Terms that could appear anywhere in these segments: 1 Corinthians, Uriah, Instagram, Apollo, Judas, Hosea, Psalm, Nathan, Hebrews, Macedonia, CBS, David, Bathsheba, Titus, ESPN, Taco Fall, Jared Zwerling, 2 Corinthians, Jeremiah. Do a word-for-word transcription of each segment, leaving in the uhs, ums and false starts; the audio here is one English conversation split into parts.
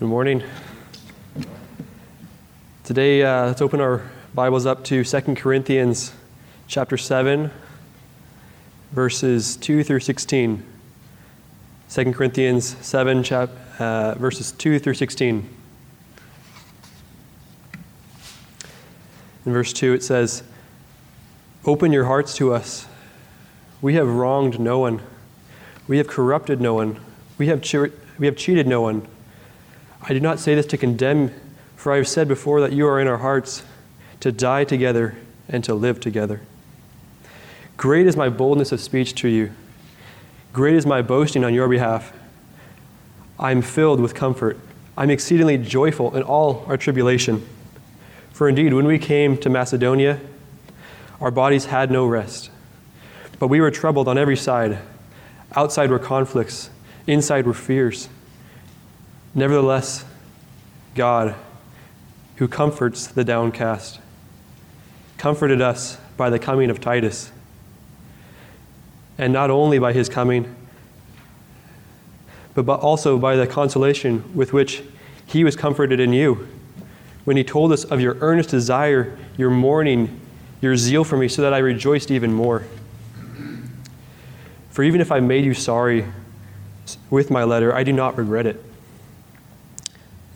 Good morning. Today, uh, let's open our Bibles up to Second Corinthians chapter seven, verses two through sixteen. Second Corinthians seven, chap, uh, verses two through sixteen. In verse two, it says, "Open your hearts to us. We have wronged no one. We have corrupted no one. We have che- we have cheated no one. I do not say this to condemn, for I have said before that you are in our hearts, to die together and to live together. Great is my boldness of speech to you. Great is my boasting on your behalf. I am filled with comfort. I am exceedingly joyful in all our tribulation. For indeed, when we came to Macedonia, our bodies had no rest. But we were troubled on every side. Outside were conflicts, inside were fears. Nevertheless, God, who comforts the downcast, comforted us by the coming of Titus. And not only by his coming, but also by the consolation with which he was comforted in you, when he told us of your earnest desire, your mourning, your zeal for me, so that I rejoiced even more. For even if I made you sorry with my letter, I do not regret it,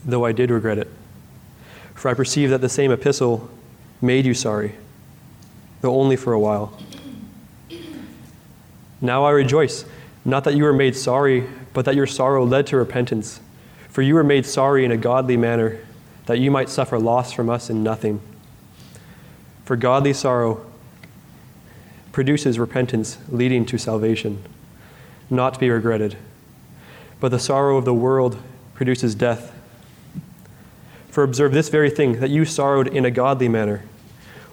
though I did regret it. For I perceive that the same epistle made you sorry, though only for a while. Now I rejoice, not that you were made sorry, but that your sorrow led to repentance. For you were made sorry in a godly manner, that you might suffer loss from us in nothing. For godly sorrow produces repentance leading to salvation, not to be regretted. But the sorrow of the world produces death. For observe this very thing, that you sorrowed in a godly manner.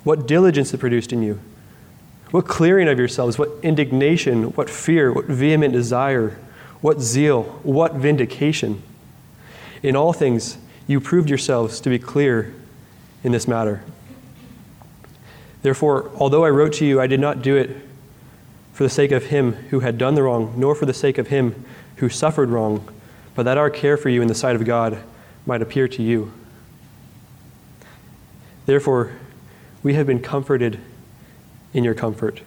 What diligence it produced in you, what clearing of yourselves, what indignation, what fear, what vehement desire, what zeal, what vindication. In all things, you proved yourselves to be clear in this matter. Therefore, although I wrote to you, I did not do it for the sake of him who had done the wrong, nor for the sake of him who suffered wrong, but that our care for you in the sight of God might appear to you. Therefore, we have been comforted in your comfort,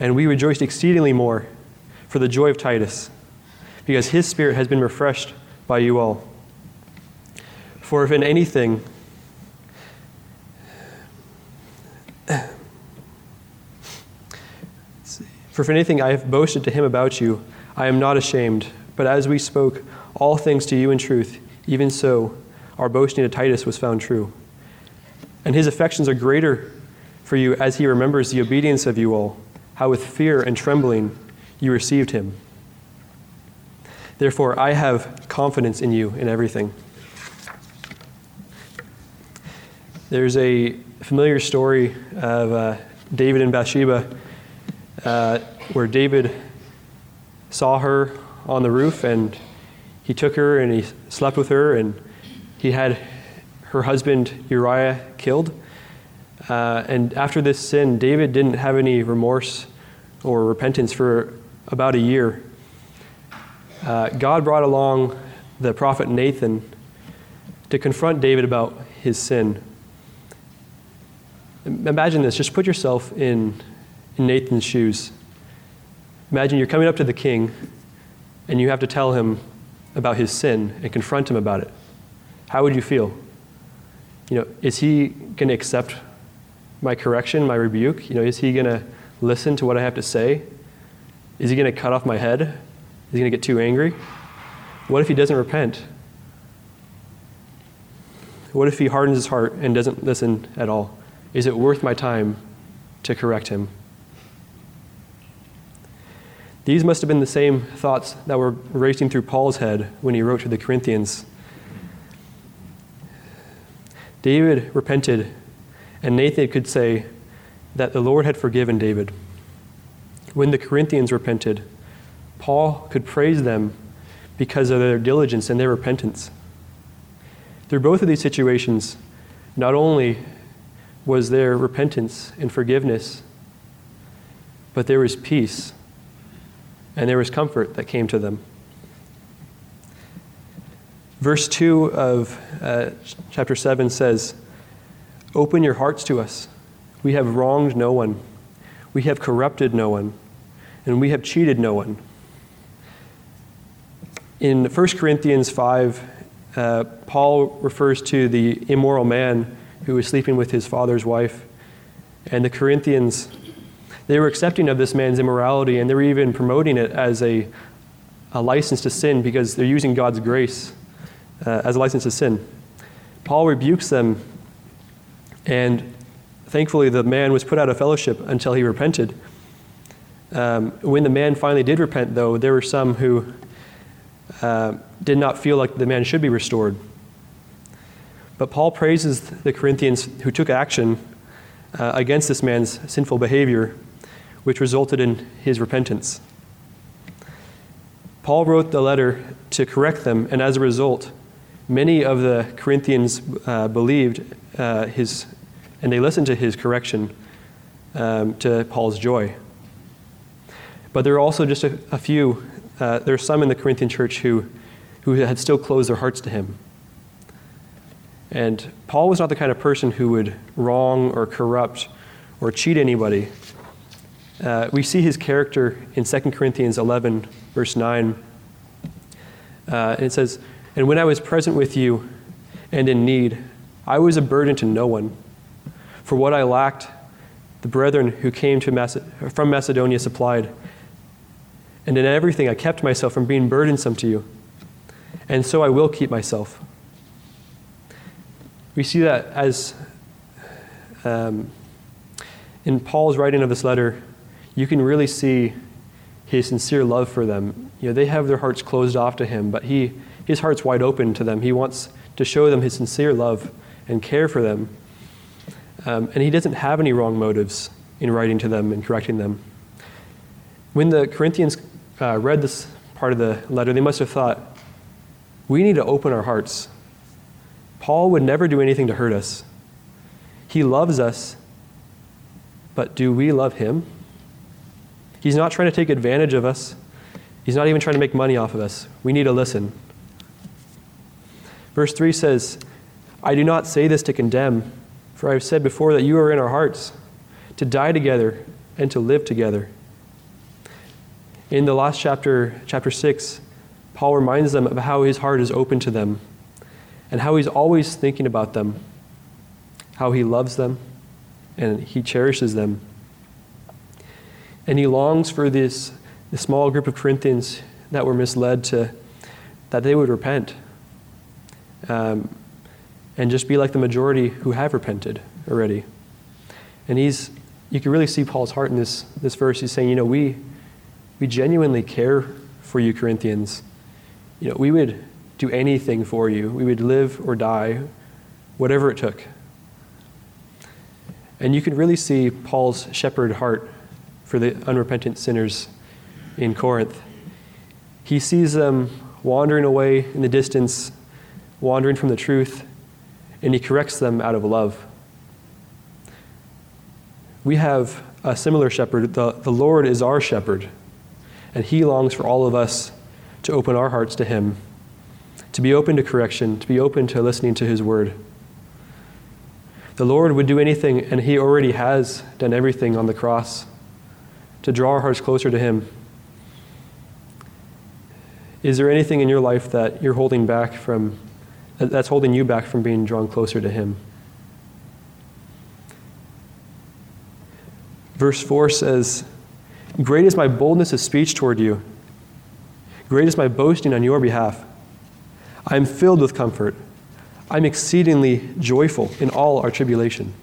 and we rejoiced exceedingly more for the joy of Titus, because his spirit has been refreshed by you all. For if in anything, for if in anything I have boasted to him about you, I am not ashamed, but as we spoke all things to you in truth, even so, our boasting to Titus was found true. And his affections are greater for you as he remembers the obedience of you all, how with fear and trembling you received him. Therefore, I have confidence in you in everything." There's a familiar story of uh, David and Bathsheba, uh, where David saw her on the roof and he took her and he slept with her, and he had her husband Uriah killed. Uh, and after this sin, David didn't have any remorse or repentance for about a year. Uh, God brought along the prophet Nathan to confront David about his sin. Imagine this. Just put yourself in, in Nathan's shoes. Imagine you're coming up to the king and you have to tell him about his sin and confront him about it. How would you feel? You know, is he going to accept my correction, my rebuke? You know, is he going to listen to what I have to say? Is he going to cut off my head? Is he going to get too angry? What if he doesn't repent? What if he hardens his heart and doesn't listen at all? Is it worth my time to correct him? These must have been the same thoughts that were racing through Paul's head when he wrote to the Corinthians. David repented, and Nathan could say that the Lord had forgiven David. When the Corinthians repented, Paul could praise them because of their diligence and their repentance. Through both of these situations, not only was there repentance and forgiveness, but there was peace. And there was comfort that came to them. Verse two of uh, chapter seven says, "Open your hearts to us. We have wronged no one. We have corrupted no one. And we have cheated no one." In First Corinthians five, uh, Paul refers to the immoral man who was sleeping with his father's wife. And the Corinthians, they were accepting of this man's immorality, and they were even promoting it as a, a license to sin, because they're using God's grace uh, as a license to sin. Paul rebukes them, and thankfully the man was put out of fellowship until he repented. Um, when the man finally did repent, though, there were some who uh, did not feel like the man should be restored. But Paul praises the Corinthians who took action uh, against this man's sinful behavior, which resulted in his repentance. Paul wrote the letter to correct them, and as a result, many of the Corinthians uh, believed uh, his, and they listened to his correction um, to Paul's joy. But there are also just a, a few, uh, there are some in the Corinthian church who, who had still closed their hearts to him. And Paul was not the kind of person who would wrong or corrupt or cheat anybody. Uh, we see his character in Second Corinthians eleven, verse nine. Uh, and it says, "And when I was present with you and in need, I was a burden to no one. For what I lacked, the brethren who came to Maced- from Macedonia supplied. And in everything I kept myself from being burdensome to you, and so I will keep myself." We see that as um, in Paul's writing of this letter, you can really see his sincere love for them. You know, they have their hearts closed off to him, but he his heart's wide open to them. He wants to show them his sincere love and care for them. Um, and he doesn't have any wrong motives in writing to them and correcting them. When the Corinthians uh, read this part of the letter, they must have thought, we need to open our hearts. Paul would never do anything to hurt us. He loves us, but do we love him? He's not trying to take advantage of us. He's not even trying to make money off of us. We need to listen. Verse three says, "I do not say this to condemn, for I have said before that you are in our hearts, to die together and to live together." In the last chapter, chapter six, Paul reminds them of how his heart is open to them, and how he's always thinking about them, how he loves them, and he cherishes them. And he longs for this, this small group of Corinthians that were misled to, that they would repent, um, and just be like the majority who have repented already. And he's, you can really see Paul's heart in this, this verse. He's saying, you know, we, we genuinely care for you, Corinthians. You know, we would do anything for you. We would live or die, whatever it took. And you can really see Paul's shepherd heart for the unrepentant sinners in Corinth. He sees them wandering away in the distance, wandering from the truth, and he corrects them out of love. We have a similar shepherd. The, the Lord is our shepherd, and he longs for all of us to open our hearts to him, to be open to correction, to be open to listening to his word. The Lord would do anything, and he already has done everything on the cross to draw our hearts closer to him. Is there anything in your life that you're holding back from, that's holding you back from being drawn closer to him? Verse four says, "Great is my boldness of speech toward you. Great is my boasting on your behalf. I am filled with comfort. I am exceedingly joyful in all our tribulation."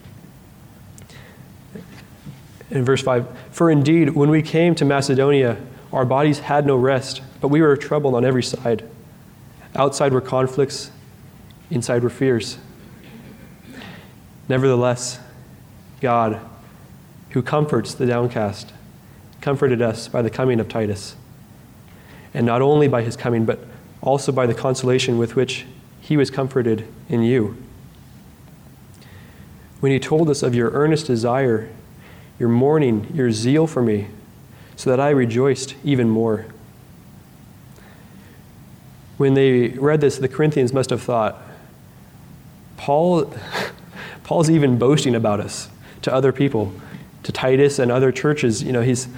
In verse five, "For indeed, when we came to Macedonia, our bodies had no rest, but we were troubled on every side. Outside were conflicts, inside were fears. Nevertheless, God, who comforts the downcast, comforted us by the coming of Titus, and not only by his coming, but also by the consolation with which he was comforted in you. When he told us of your earnest desire, your mourning, your zeal for me, so that I rejoiced even more." when they read this, the Corinthians must have thought, Paul, Paul's even boasting about us to other people, to Titus and other churches. You know, he's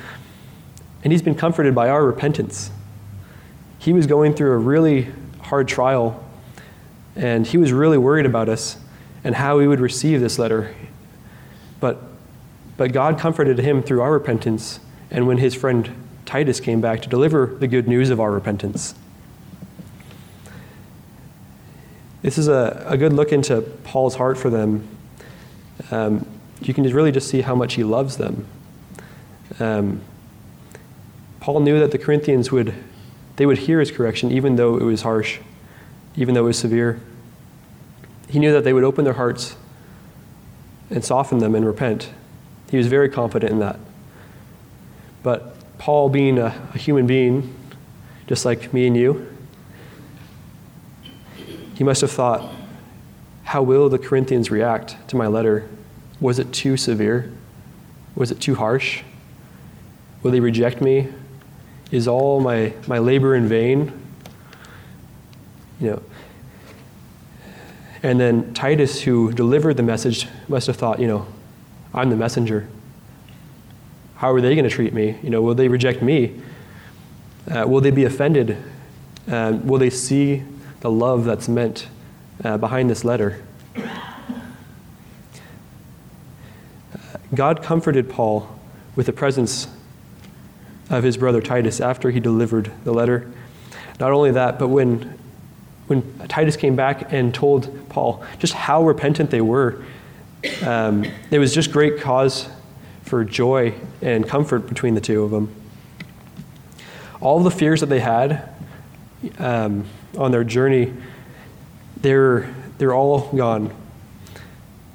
and he's been comforted by our repentance. He was going through a really hard trial, and he was really worried about us and how we would receive this letter. But but God comforted him through our repentance, and when his friend Titus came back to deliver the good news of our repentance. This is a, a good look into Paul's heart for them. Um, you can just really just see how much he loves them. Um, Paul knew that the Corinthians would, they would hear his correction, even though it was harsh, even though it was severe. He knew that they would open their hearts and soften them and repent. He was very confident in that. But Paul, being a, a human being, just like me and you, he must have thought, how will the Corinthians react to my letter? Was it too severe? Was it too harsh? Will they reject me? Is all my, my labor in vain? You know. And then Titus, who delivered the message, must have thought, you know, I'm the messenger. How are they going to treat me? You know, will they reject me? Uh, will they be offended? Uh, will they see the love that's meant uh, behind this letter? God comforted Paul with the presence of his brother Titus after he delivered the letter. Not only that, but when when Titus came back and told Paul just how repentant they were, um, it was just great cause for joy and comfort between the two of them. All the fears that they had, um, on their journey, they're they're all gone.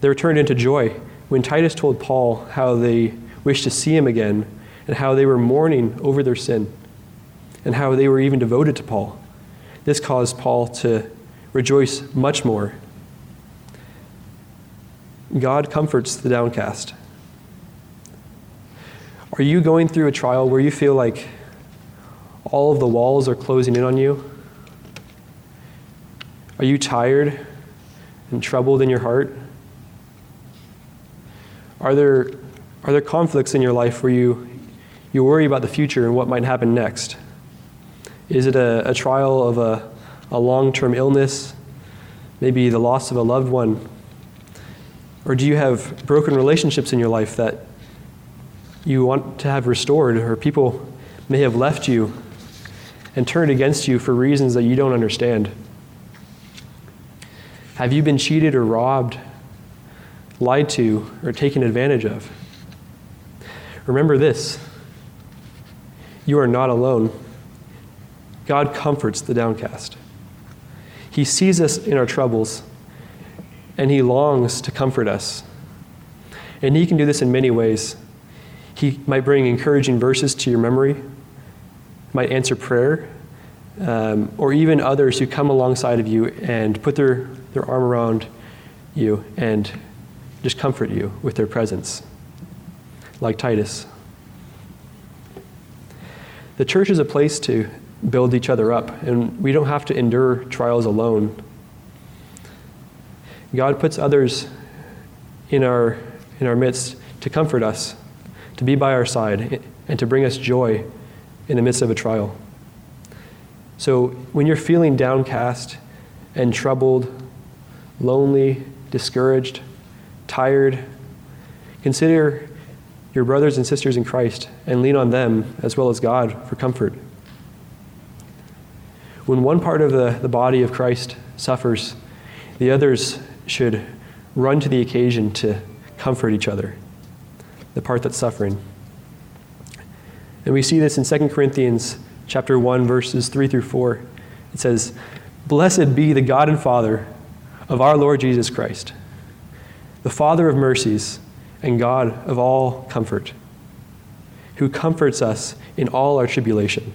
They're turned into joy when Titus told Paul how they wished to see him again and how they were mourning over their sin and how they were even devoted to Paul. This caused Paul to rejoice much more. God comforts the downcast. Are you going through a trial where you feel like all of the walls are closing in on you? Are you tired and troubled in your heart? Are there are there conflicts in your life where you, you worry about the future and what might happen next? Is it a, a trial of a, a long-term illness? Maybe the loss of a loved one? Or do you have broken relationships in your life that you want to have restored, or people may have left you and turned against you for reasons that you don't understand? Have you been cheated or robbed, lied to, or taken advantage of? Remember this. You are not alone. God comforts the downcast. He sees us in our troubles, and he longs to comfort us. And he can do this in many ways. He might bring encouraging verses to your memory, might answer prayer, um, or even others who come alongside of you and put their their arm around you and just comfort you with their presence, like Titus. The church is a place to build each other up, and we don't have to endure trials alone. God puts others in our in our midst to comfort us, to be by our side, and to bring us joy in the midst of a trial. So when you're feeling downcast and troubled, lonely, discouraged, tired, consider your brothers and sisters in Christ and lean on them as well as God for comfort. When one part of the, the body of Christ suffers, the others should run to the occasion to comfort each other, the part that's suffering. And we see this in Second Corinthians chapter one, verses three through four. It says, "Blessed be the God and Father of our Lord Jesus Christ, the Father of mercies and God of all comfort, who comforts us in all our tribulation,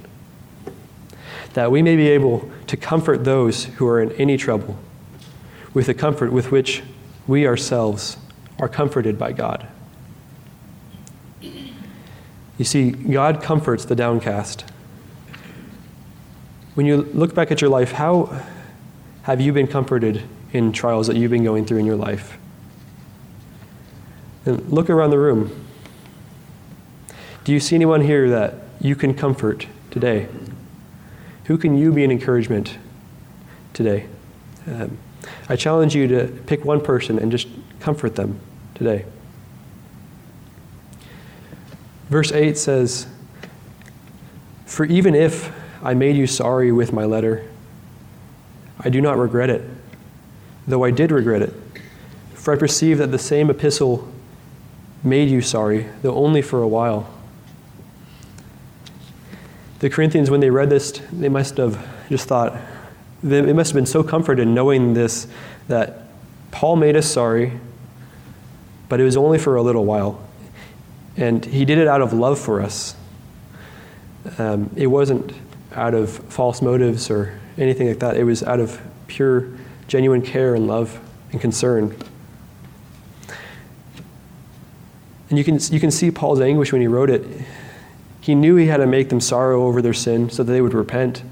that we may be able to comfort those who are in any trouble with the comfort with which we ourselves are comforted by God." You see, God comforts the downcast. when you look back at your life, how have you been comforted in trials that you've been going through in your life? And look around the room. Do you see anyone here that you can comfort today? Who can you be an encouragement today? Um, I challenge you to pick one person and just comfort them today. Verse eight says, "For even if I made you sorry with my letter, I do not regret it, though I did regret it. For I perceive that the same epistle made you sorry, though only for a while." The Corinthians, when they read this, they must have just thought, it must have been so comforted knowing this, that Paul made us sorry, but it was only for a little while. And he did it out of love for us. Um, it wasn't out of false motives or anything like that. It was out of pure, genuine care and love and concern. And you can you can see Paul's anguish when he wrote it. He knew he had to make them sorrow over their sin so that they would repent.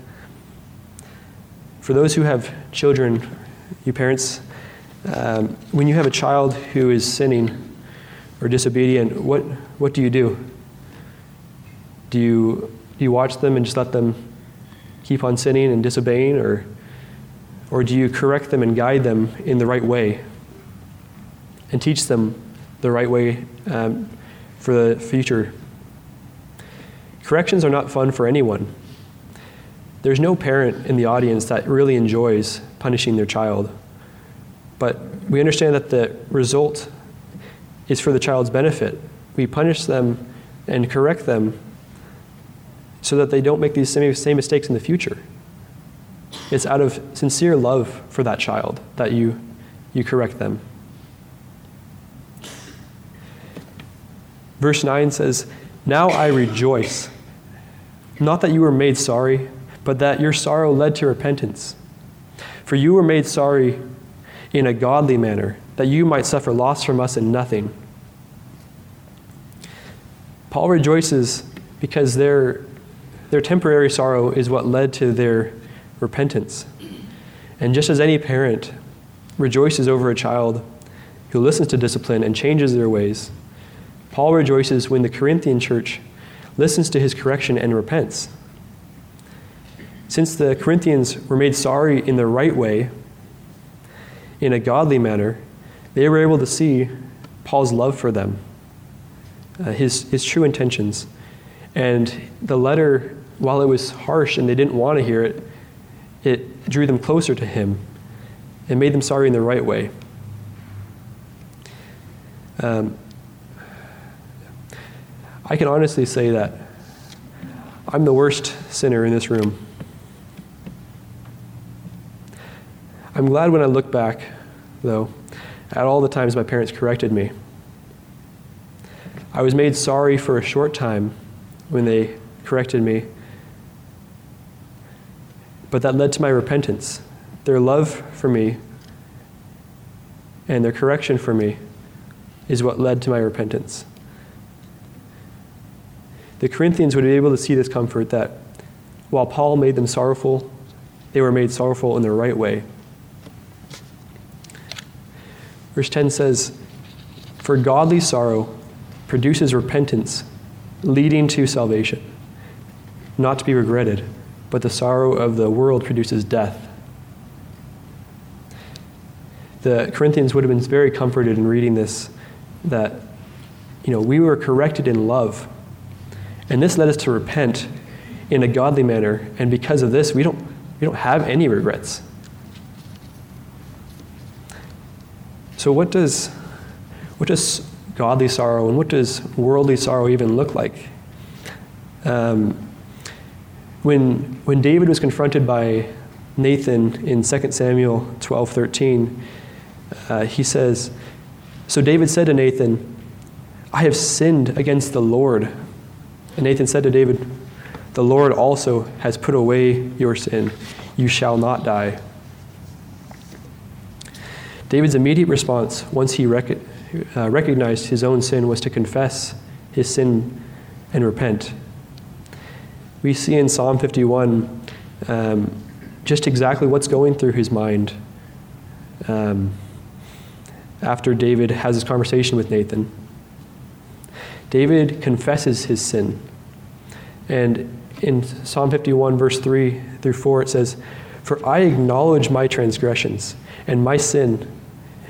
For those who have children, you parents, um, when you have a child who is sinning or disobedient, what what do you do? Do you do you watch them and just let them keep on sinning and disobeying, or or do you correct them and guide them in the right way and teach them the right way um, for the future? Corrections are not fun for anyone. There's no parent in the audience that really enjoys punishing their child. But we understand that the result is for the child's benefit. We punish them and correct them so that they don't make these same, same mistakes in the future. It's out of sincere love for that child that you, you correct them. Verse nine says, "Now I rejoice, not that you were made sorry, but that your sorrow led to repentance. For you were made sorry in a godly manner, that you might suffer loss from us in nothing." Paul rejoices because their, their temporary sorrow is what led to their repentance. And just as any parent rejoices over a child who listens to discipline and changes their ways, Paul rejoices when the Corinthian church listens to his correction and repents. Since the Corinthians were made sorry in the right way, in a godly manner, they were able to see Paul's love for them, uh, his, his true intentions. And the letter, while it was harsh and they didn't want to hear it, it drew them closer to him and made them sorry in the right way. Um, I can honestly say that I'm the worst sinner in this room. I'm glad when I look back, though, at all the times my parents corrected me. I was made sorry for a short time when they corrected me, but that led to my repentance. Their love for me and their correction for me is what led to my repentance. The Corinthians would be able to see this comfort that while Paul made them sorrowful, they were made sorrowful in the right way. Verse ten says, "For godly sorrow produces repentance, leading to salvation, not to be regretted, but the sorrow of the world produces death." The Corinthians would have been very comforted in reading this, that, you know, we were corrected in love, and this led us to repent in a godly manner, and because of this, we don't we don't have any regrets. So what does what does godly sorrow and what does worldly sorrow even look like? Um, when when David was confronted by Nathan in Second Samuel twelve thirteen, uh, he says, "So David said to Nathan, 'I have sinned against the Lord.' And Nathan said to David, 'The Lord also has put away your sin. You shall not die.'" David's immediate response, once he rec- uh, recognized his own sin, was to confess his sin and repent. We see in Psalm fifty-one um, just exactly what's going through his mind um, after David has his conversation with Nathan. David confesses his sin. And in Psalm fifty-one, verse three through four, it says, "For I acknowledge my transgressions, and my sin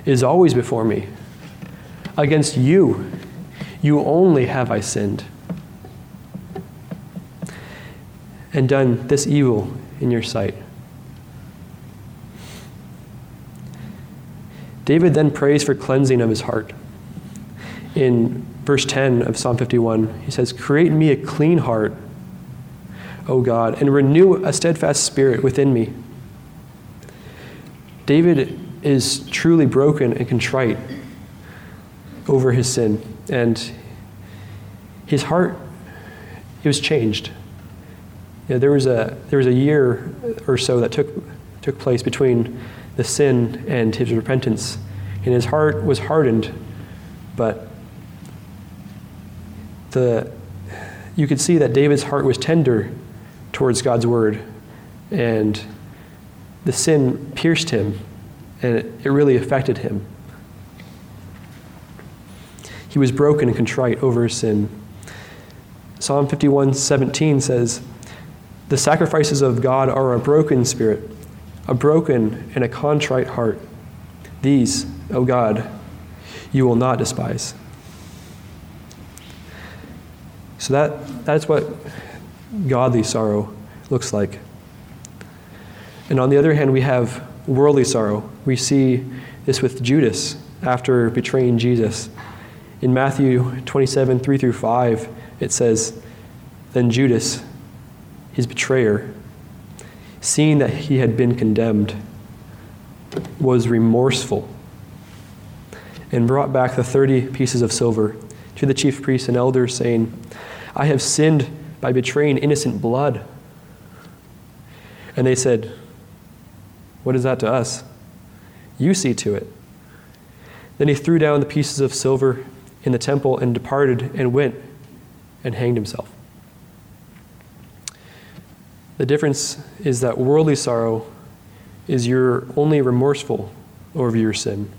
is always before me. Against you, you only have I sinned, and done this evil in your sight." David then prays for cleansing of his heart. In verse ten of Psalm fifty-one, he says, "Create in me a clean heart, O God, and renew a steadfast spirit within me." David is truly broken and contrite over his sin, and his heart, it was changed. You know, there was a there was a year or so that took took place between the sin and his repentance, and his heart was hardened, but the you could see that David's heart was tender towards God's word, and the sin pierced him, and it, it really affected him. He was broken and contrite over his sin. Psalm fifty-one seventeen says, "The sacrifices of God are a broken spirit, a broken and a contrite heart. These, O God, you will not despise." So that that's what godly sorrow looks like. And on the other hand, we have worldly sorrow. We see this with Judas after betraying Jesus. In Matthew twenty-seven, three through five, it says, "Then Judas, his betrayer, seeing that he had been condemned, was remorseful and brought back the thirty pieces of silver to the chief priests and elders, saying, 'I have sinned by betraying innocent blood.' And they said, 'What is that to us? You see to it.' Then he threw down the pieces of silver in the temple and departed and went and hanged himself." The difference is that worldly sorrow is you're only remorseful over your sin.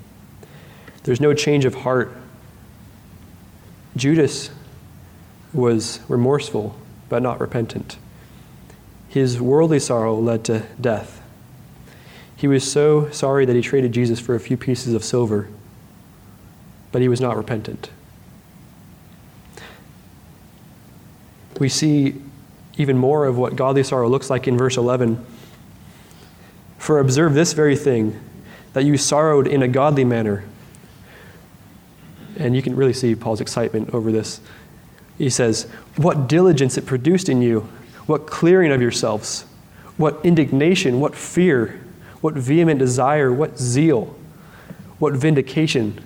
There's no change of heart. Judas was remorseful but not repentant. His worldly sorrow led to death. He was so sorry that he traded Jesus for a few pieces of silver, but he was not repentant. We see even more of what godly sorrow looks like in verse eleven. "For observe this very thing, that you sorrowed in a godly manner." And you can really see Paul's excitement over this. He says, "What diligence it produced in you, what clearing of yourselves, what indignation, what fear, what vehement desire, what zeal, what vindication.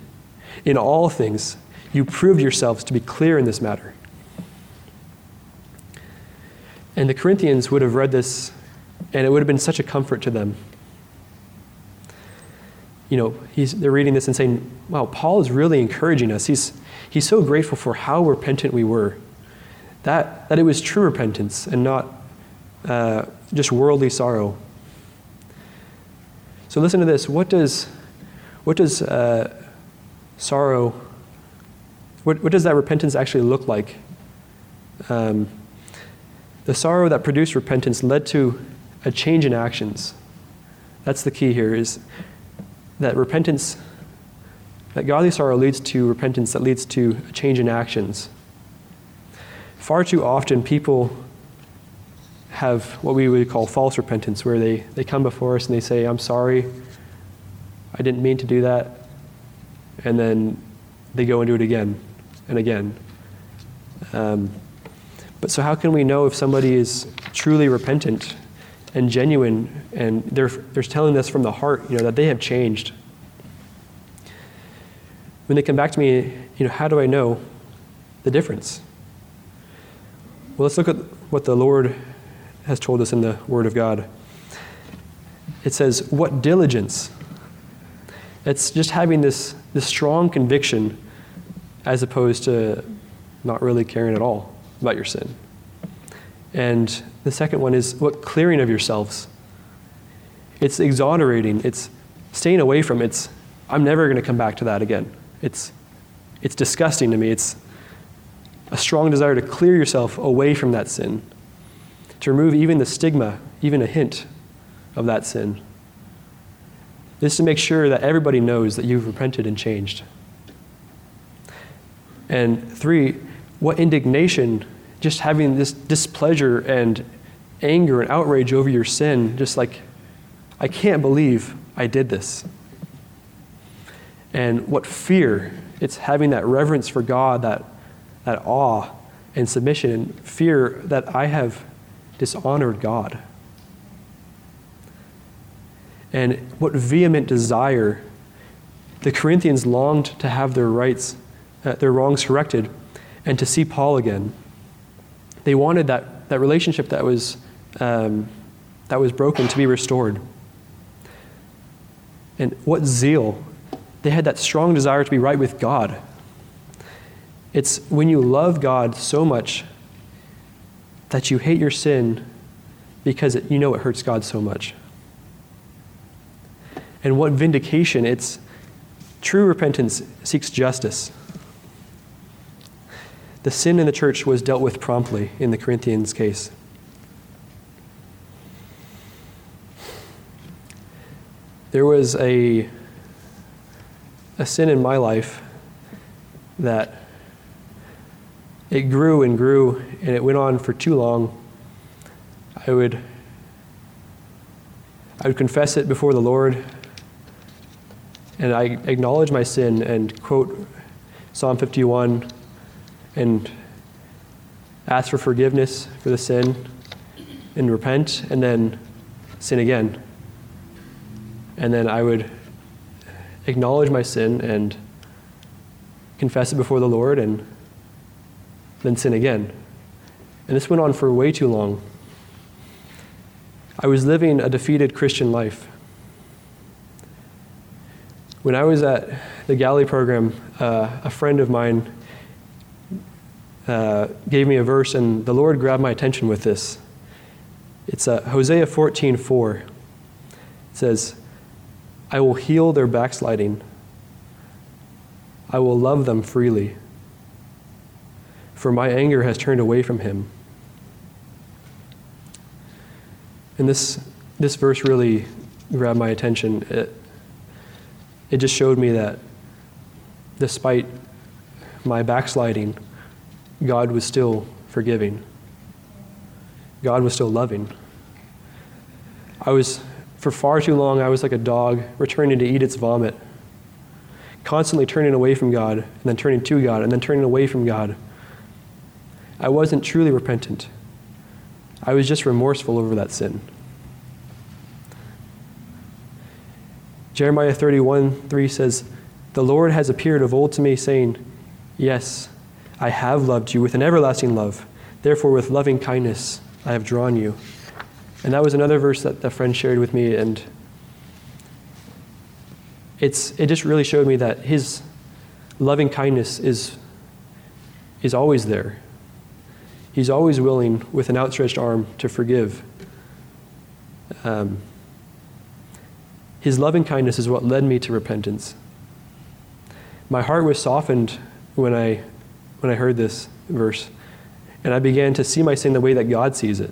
In all things, you proved yourselves to be clear in this matter." And the Corinthians would have read this, and it would have been such a comfort to them. You know, he's, they're reading this and saying, wow, Paul is really encouraging us. He's he's so grateful for how repentant we were. That that it was true repentance and not uh, just worldly sorrow. So listen to this. What does what does uh, sorrow, what what does that repentance actually look like? Um, the sorrow that produced repentance led to a change in actions. That's the key here, is that repentance, that godly sorrow leads to repentance that leads to a change in actions. Far too often people have what we would call false repentance, where they, they come before us and they say, "I'm sorry, I didn't mean to do that," and then they go and do it again and again. Um, but so how can we know if somebody is truly repentant and genuine, and they're they're telling us from the heart, you know, that they have changed? When they come back to me, you know, how do I know the difference? Well, let's look at what the Lord has told us in the Word of God. It says, "What diligence?" It's just having this this strong conviction, as opposed to not really caring at all about your sin. And the second one is what clearing of yourselves. It's exonerating. It's staying away from it. It's, I'm never going to come back to that again. It's, it's disgusting to me. It's a strong desire to clear yourself away from that sin, to remove even the stigma, even a hint of that sin. This is to make sure that everybody knows that you've repented and changed. And three, what indignation, just having this displeasure and anger and outrage over your sin, just like, I can't believe I did this. And what fear, it's having that reverence for God, that, that awe and submission and fear that I have dishonored God. And what vehement desire. The Corinthians longed to have their rights, uh, their wrongs corrected, and to see Paul again. They wanted that, that relationship that was um, that was broken to be restored. And what zeal. They had that strong desire to be right with God. It's when you love God so much that you hate your sin because it, you know it hurts God so much. And what vindication, it's true repentance seeks justice. The sin in the church was dealt with promptly in the Corinthians case. There was a, a sin in my life that it grew and grew and it went on for too long. I would, I would confess it before the Lord. And I acknowledge my sin and quote Psalm fifty-one and ask for forgiveness for the sin and repent and then sin again. And then I would acknowledge my sin and confess it before the Lord and then sin again. And this went on for way too long. I was living a defeated Christian life. When I was at the Galley program, uh, a friend of mine uh, gave me a verse, and the Lord grabbed my attention with this. It's uh, Hosea fourteen four. It says, I will heal their backsliding. I will love them freely, for my anger has turned away from him. And this this verse really grabbed my attention. It, It just showed me that despite my backsliding, God was still forgiving. God was still loving. I was, for far too long, I was like a dog returning to eat its vomit, constantly turning away from God, and then turning to God, and then turning away from God. I wasn't truly repentant. I was just remorseful over that sin. Jeremiah thirty-one three says, the Lord has appeared of old to me, saying, yes, I have loved you with an everlasting love. Therefore, with loving kindness, I have drawn you. And that was another verse that the friend shared with me. And it's it just really showed me that his loving kindness is, is always there. He's always willing, with an outstretched arm, to forgive. Um. His loving kindness is what led me to repentance. My heart was softened when I when I heard this verse, and I began to see my sin the way that God sees it.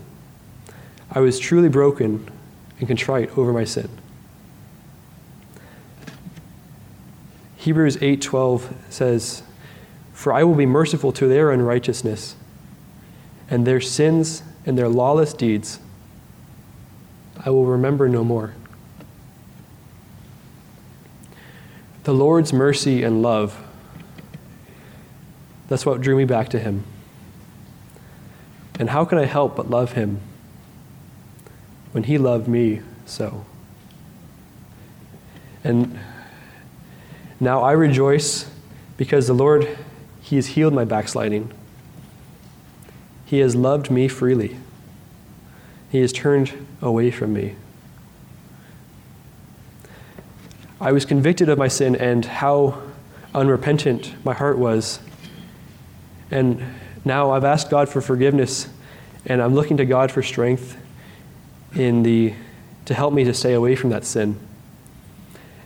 I was truly broken and contrite over my sin. Hebrews eight twelve says, for I will be merciful to their unrighteousness and their sins and their lawless deeds. I will remember no more. The Lord's mercy and love. That's what drew me back to him. And how can I help but love him when he loved me so? And now I rejoice because the Lord, he has healed my backsliding. He has loved me freely. He has turned away from me. I was convicted of my sin and how unrepentant my heart was. And now I've asked God for forgiveness And I'm looking to God for strength in the to help me to stay away from that sin.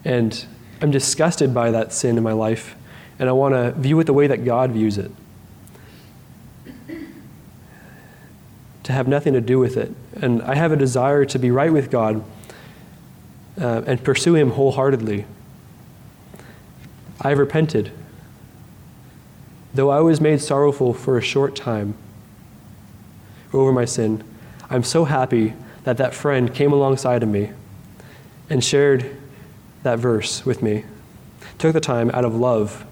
And I'm disgusted by that sin in my life, and I want to view it the way that God views it. To have nothing to do with it. And I have a desire to be right with God uh, and pursue Him wholeheartedly. I've repented. Though I was made sorrowful for a short time over my sin, I'm so happy that that friend came alongside of me and shared that verse with me, took the time out of love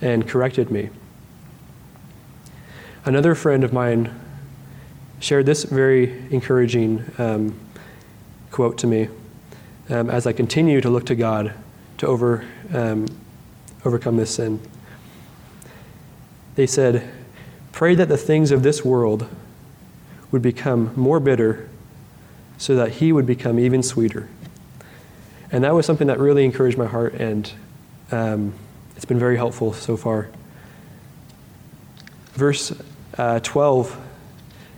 and corrected me. Another friend of mine shared this very encouraging um, quote to me um, as I continue to look to God to over, um, overcome this sin. They said, "Pray that the things of this world would become more bitter so that He would become even sweeter." And that was something that really encouraged my heart, and um, it's been very helpful so far. Verse uh, twelve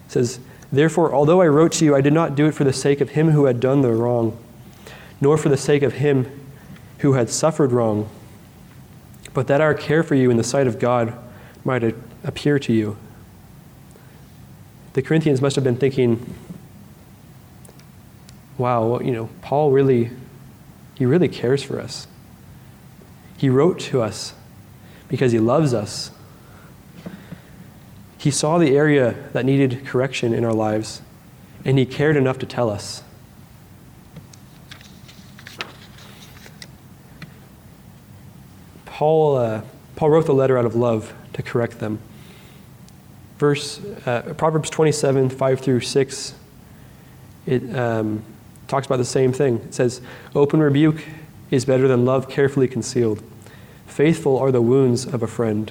says, "Therefore, although I wrote to you, I did not do it for the sake of him who had done the wrong, nor for the sake of him who had suffered wrong, but that our care for you in the sight of God might appear to you." The Corinthians must have been thinking, wow, well, you know, Paul really, he really cares for us. He wrote to us because he loves us. He saw the area that needed correction in our lives, and he cared enough to tell us. Paul, uh, Paul wrote the letter out of love to correct them. Verse uh, Proverbs twenty-seven, five through six, it um, talks about the same thing. It says, "Open rebuke is better than love carefully concealed. Faithful are the wounds of a friend,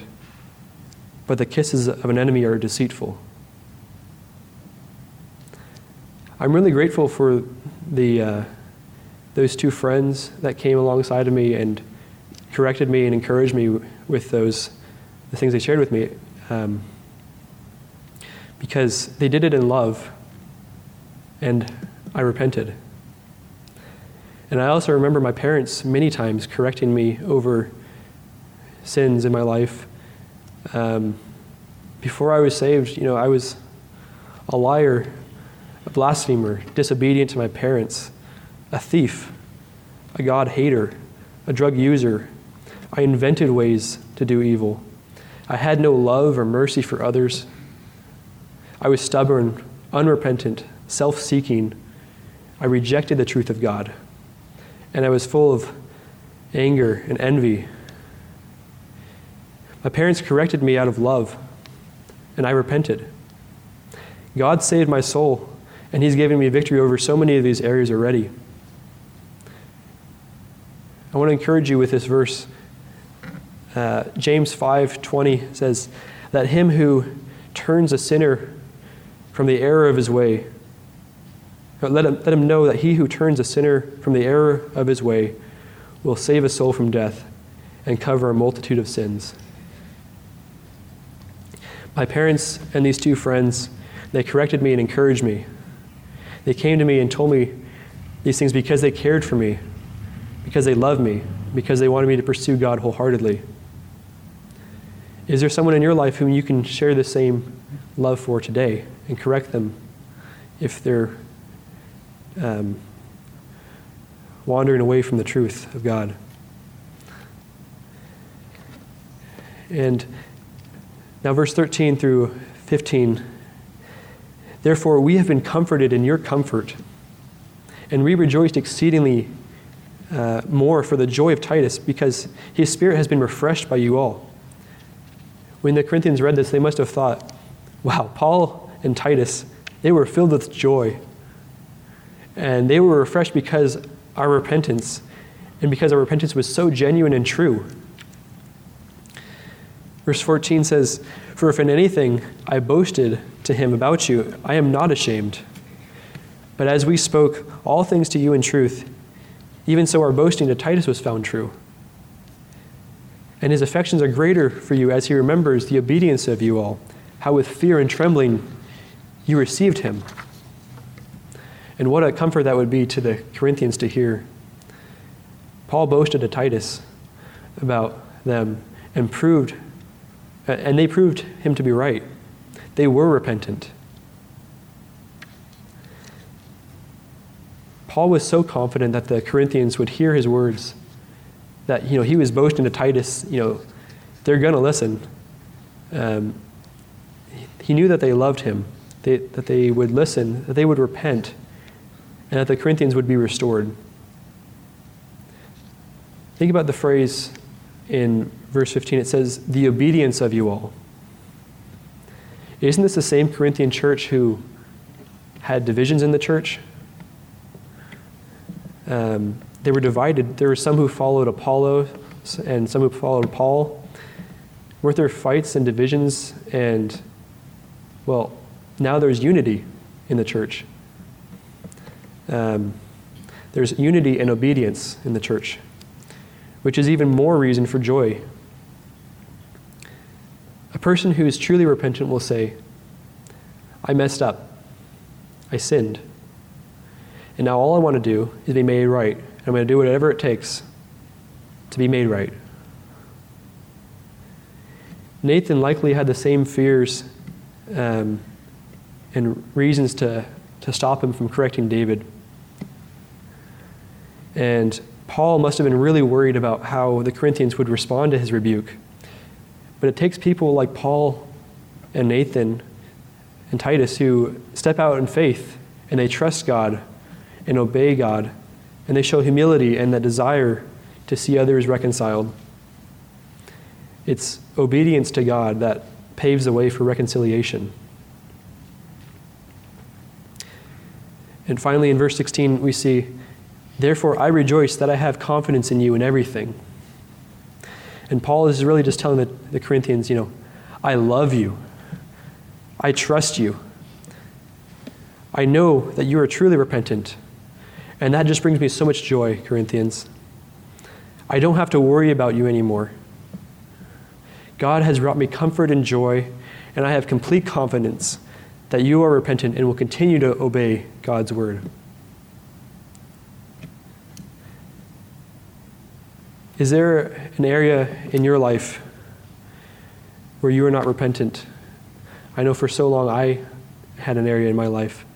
but the kisses of an enemy are deceitful." I'm really grateful for the uh, those two friends that came alongside of me and corrected me and encouraged me with those the things they shared with me, um, because they did it in love, and I repented. And I also remember my parents many times correcting me over sins in my life. Um, before I was saved, you know, I was a liar, a blasphemer, disobedient to my parents, a thief, a God hater, a drug user. I invented ways to do evil. I had no love or mercy for others. I was stubborn, unrepentant, self-seeking. I rejected the truth of God. And I was full of anger and envy. My parents corrected me out of love, and I repented. God saved my soul, and He's given me victory over so many of these areas already. I want to encourage you with this verse. Uh, James five twenty says, "That him who turns a sinner from the error of his way, let him, let him know that he who turns a sinner from the error of his way will save a soul from death and cover a multitude of sins." My parents and these two friends, they corrected me and encouraged me. They came to me and told me these things because they cared for me, because they loved me, because they wanted me to pursue God wholeheartedly. Is there someone in your life whom you can share the same love for today and correct them if they're um, wandering away from the truth of God? And now verse thirteen through fifteen, "Therefore we have been comforted in your comfort, and we rejoiced exceedingly uh, more for the joy of Titus, because his spirit has been refreshed by you all." When the Corinthians read this, they must have thought, wow, Paul and Titus, they were filled with joy. And they were refreshed because our repentance, and because our repentance was so genuine and true. Verse fourteen says, "For if in anything I boasted to him about you, I am not ashamed. But as we spoke all things to you in truth, even so our boasting to Titus was found true. And his affections are greater for you as he remembers the obedience of you all, how with fear and trembling you received him. And what a comfort that would be to the Corinthians to hear. Paul boasted to Titus about them and proved, and they proved him to be right. They were repentant. Paul was so confident that the Corinthians would hear his words that, you know, he was boasting to Titus, you know, they're going to listen. Um, he knew that they loved him, they, that they would listen, that they would repent, and that the Corinthians would be restored. Think about the phrase in verse fifteen. It says, the obedience of you all. Isn't this the same Corinthian church who had divisions in the church? Um, they were divided. There were some who followed Apollo and some who followed Paul. Weren't there fights and divisions? And, well, now there's unity in the church. Um, there's unity and obedience in the church, which is even more reason for joy. A person who is truly repentant will say, I messed up. I sinned. And now all I want to do is be made right. I'm going to do whatever it takes to be made right. Nathan likely had the same fears um, and reasons to, to stop him from correcting David. And Paul must have been really worried about how the Corinthians would respond to his rebuke. But it takes people like Paul and Nathan and Titus who step out in faith and they trust God and obey God, and they show humility and the desire to see others reconciled. It's obedience to God that paves the way for reconciliation. And finally, in verse sixteen, we see, therefore I rejoice that I have confidence in you in everything. And Paul is really just telling the, the Corinthians, you know, I love you. I trust you. I know that you are truly repentant. And that just brings me so much joy, Corinthians. I don't have to worry about you anymore. God has brought me comfort and joy, and I have complete confidence that you are repentant and will continue to obey God's word. Is there an area in your life where you are not repentant? I know for so long I had an area in my life,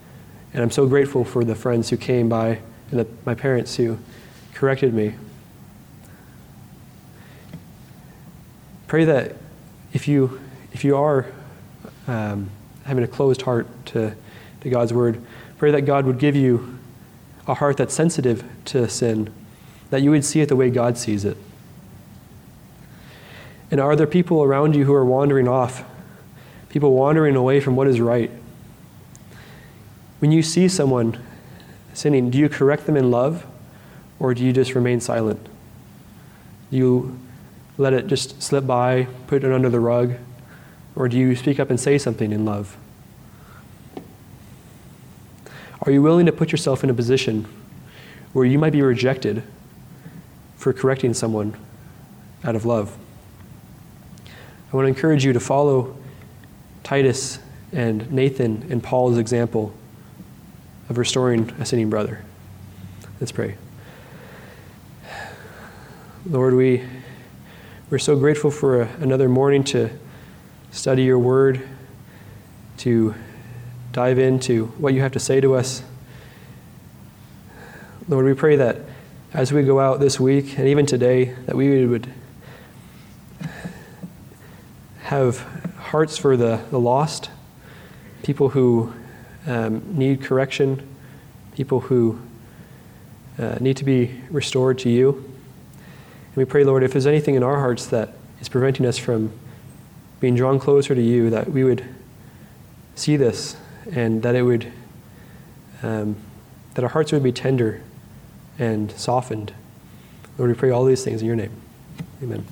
and I'm so grateful for the friends who came by and the, my parents who corrected me. Pray that if you if you are um, having a closed heart to, to God's word, pray that God would give you a heart that's sensitive to sin, that you would see it the way God sees it. And are there people around you who are wandering off, people wandering away from what is right? When you see someone sinning, do you correct them in love, or do you just remain silent? Do you let it just slip by, put it under the rug, or do you speak up and say something in love? Are you willing to put yourself in a position where you might be rejected for correcting someone out of love? I want to encourage you to follow Titus and Nathan and Paul's example of restoring a sinning brother. Let's pray. Lord, we, we're so grateful for a, another morning to study your word, to dive into what you have to say to us. Lord, we pray that as we go out this week and even today, that we would have hearts for the, the lost, people who Um, need correction, people who uh, need to be restored to you. And we pray, Lord, if there's anything in our hearts that is preventing us from being drawn closer to you, that we would see this and that it would, um, that our hearts would be tender and softened. Lord, we pray all these things in your name. Amen.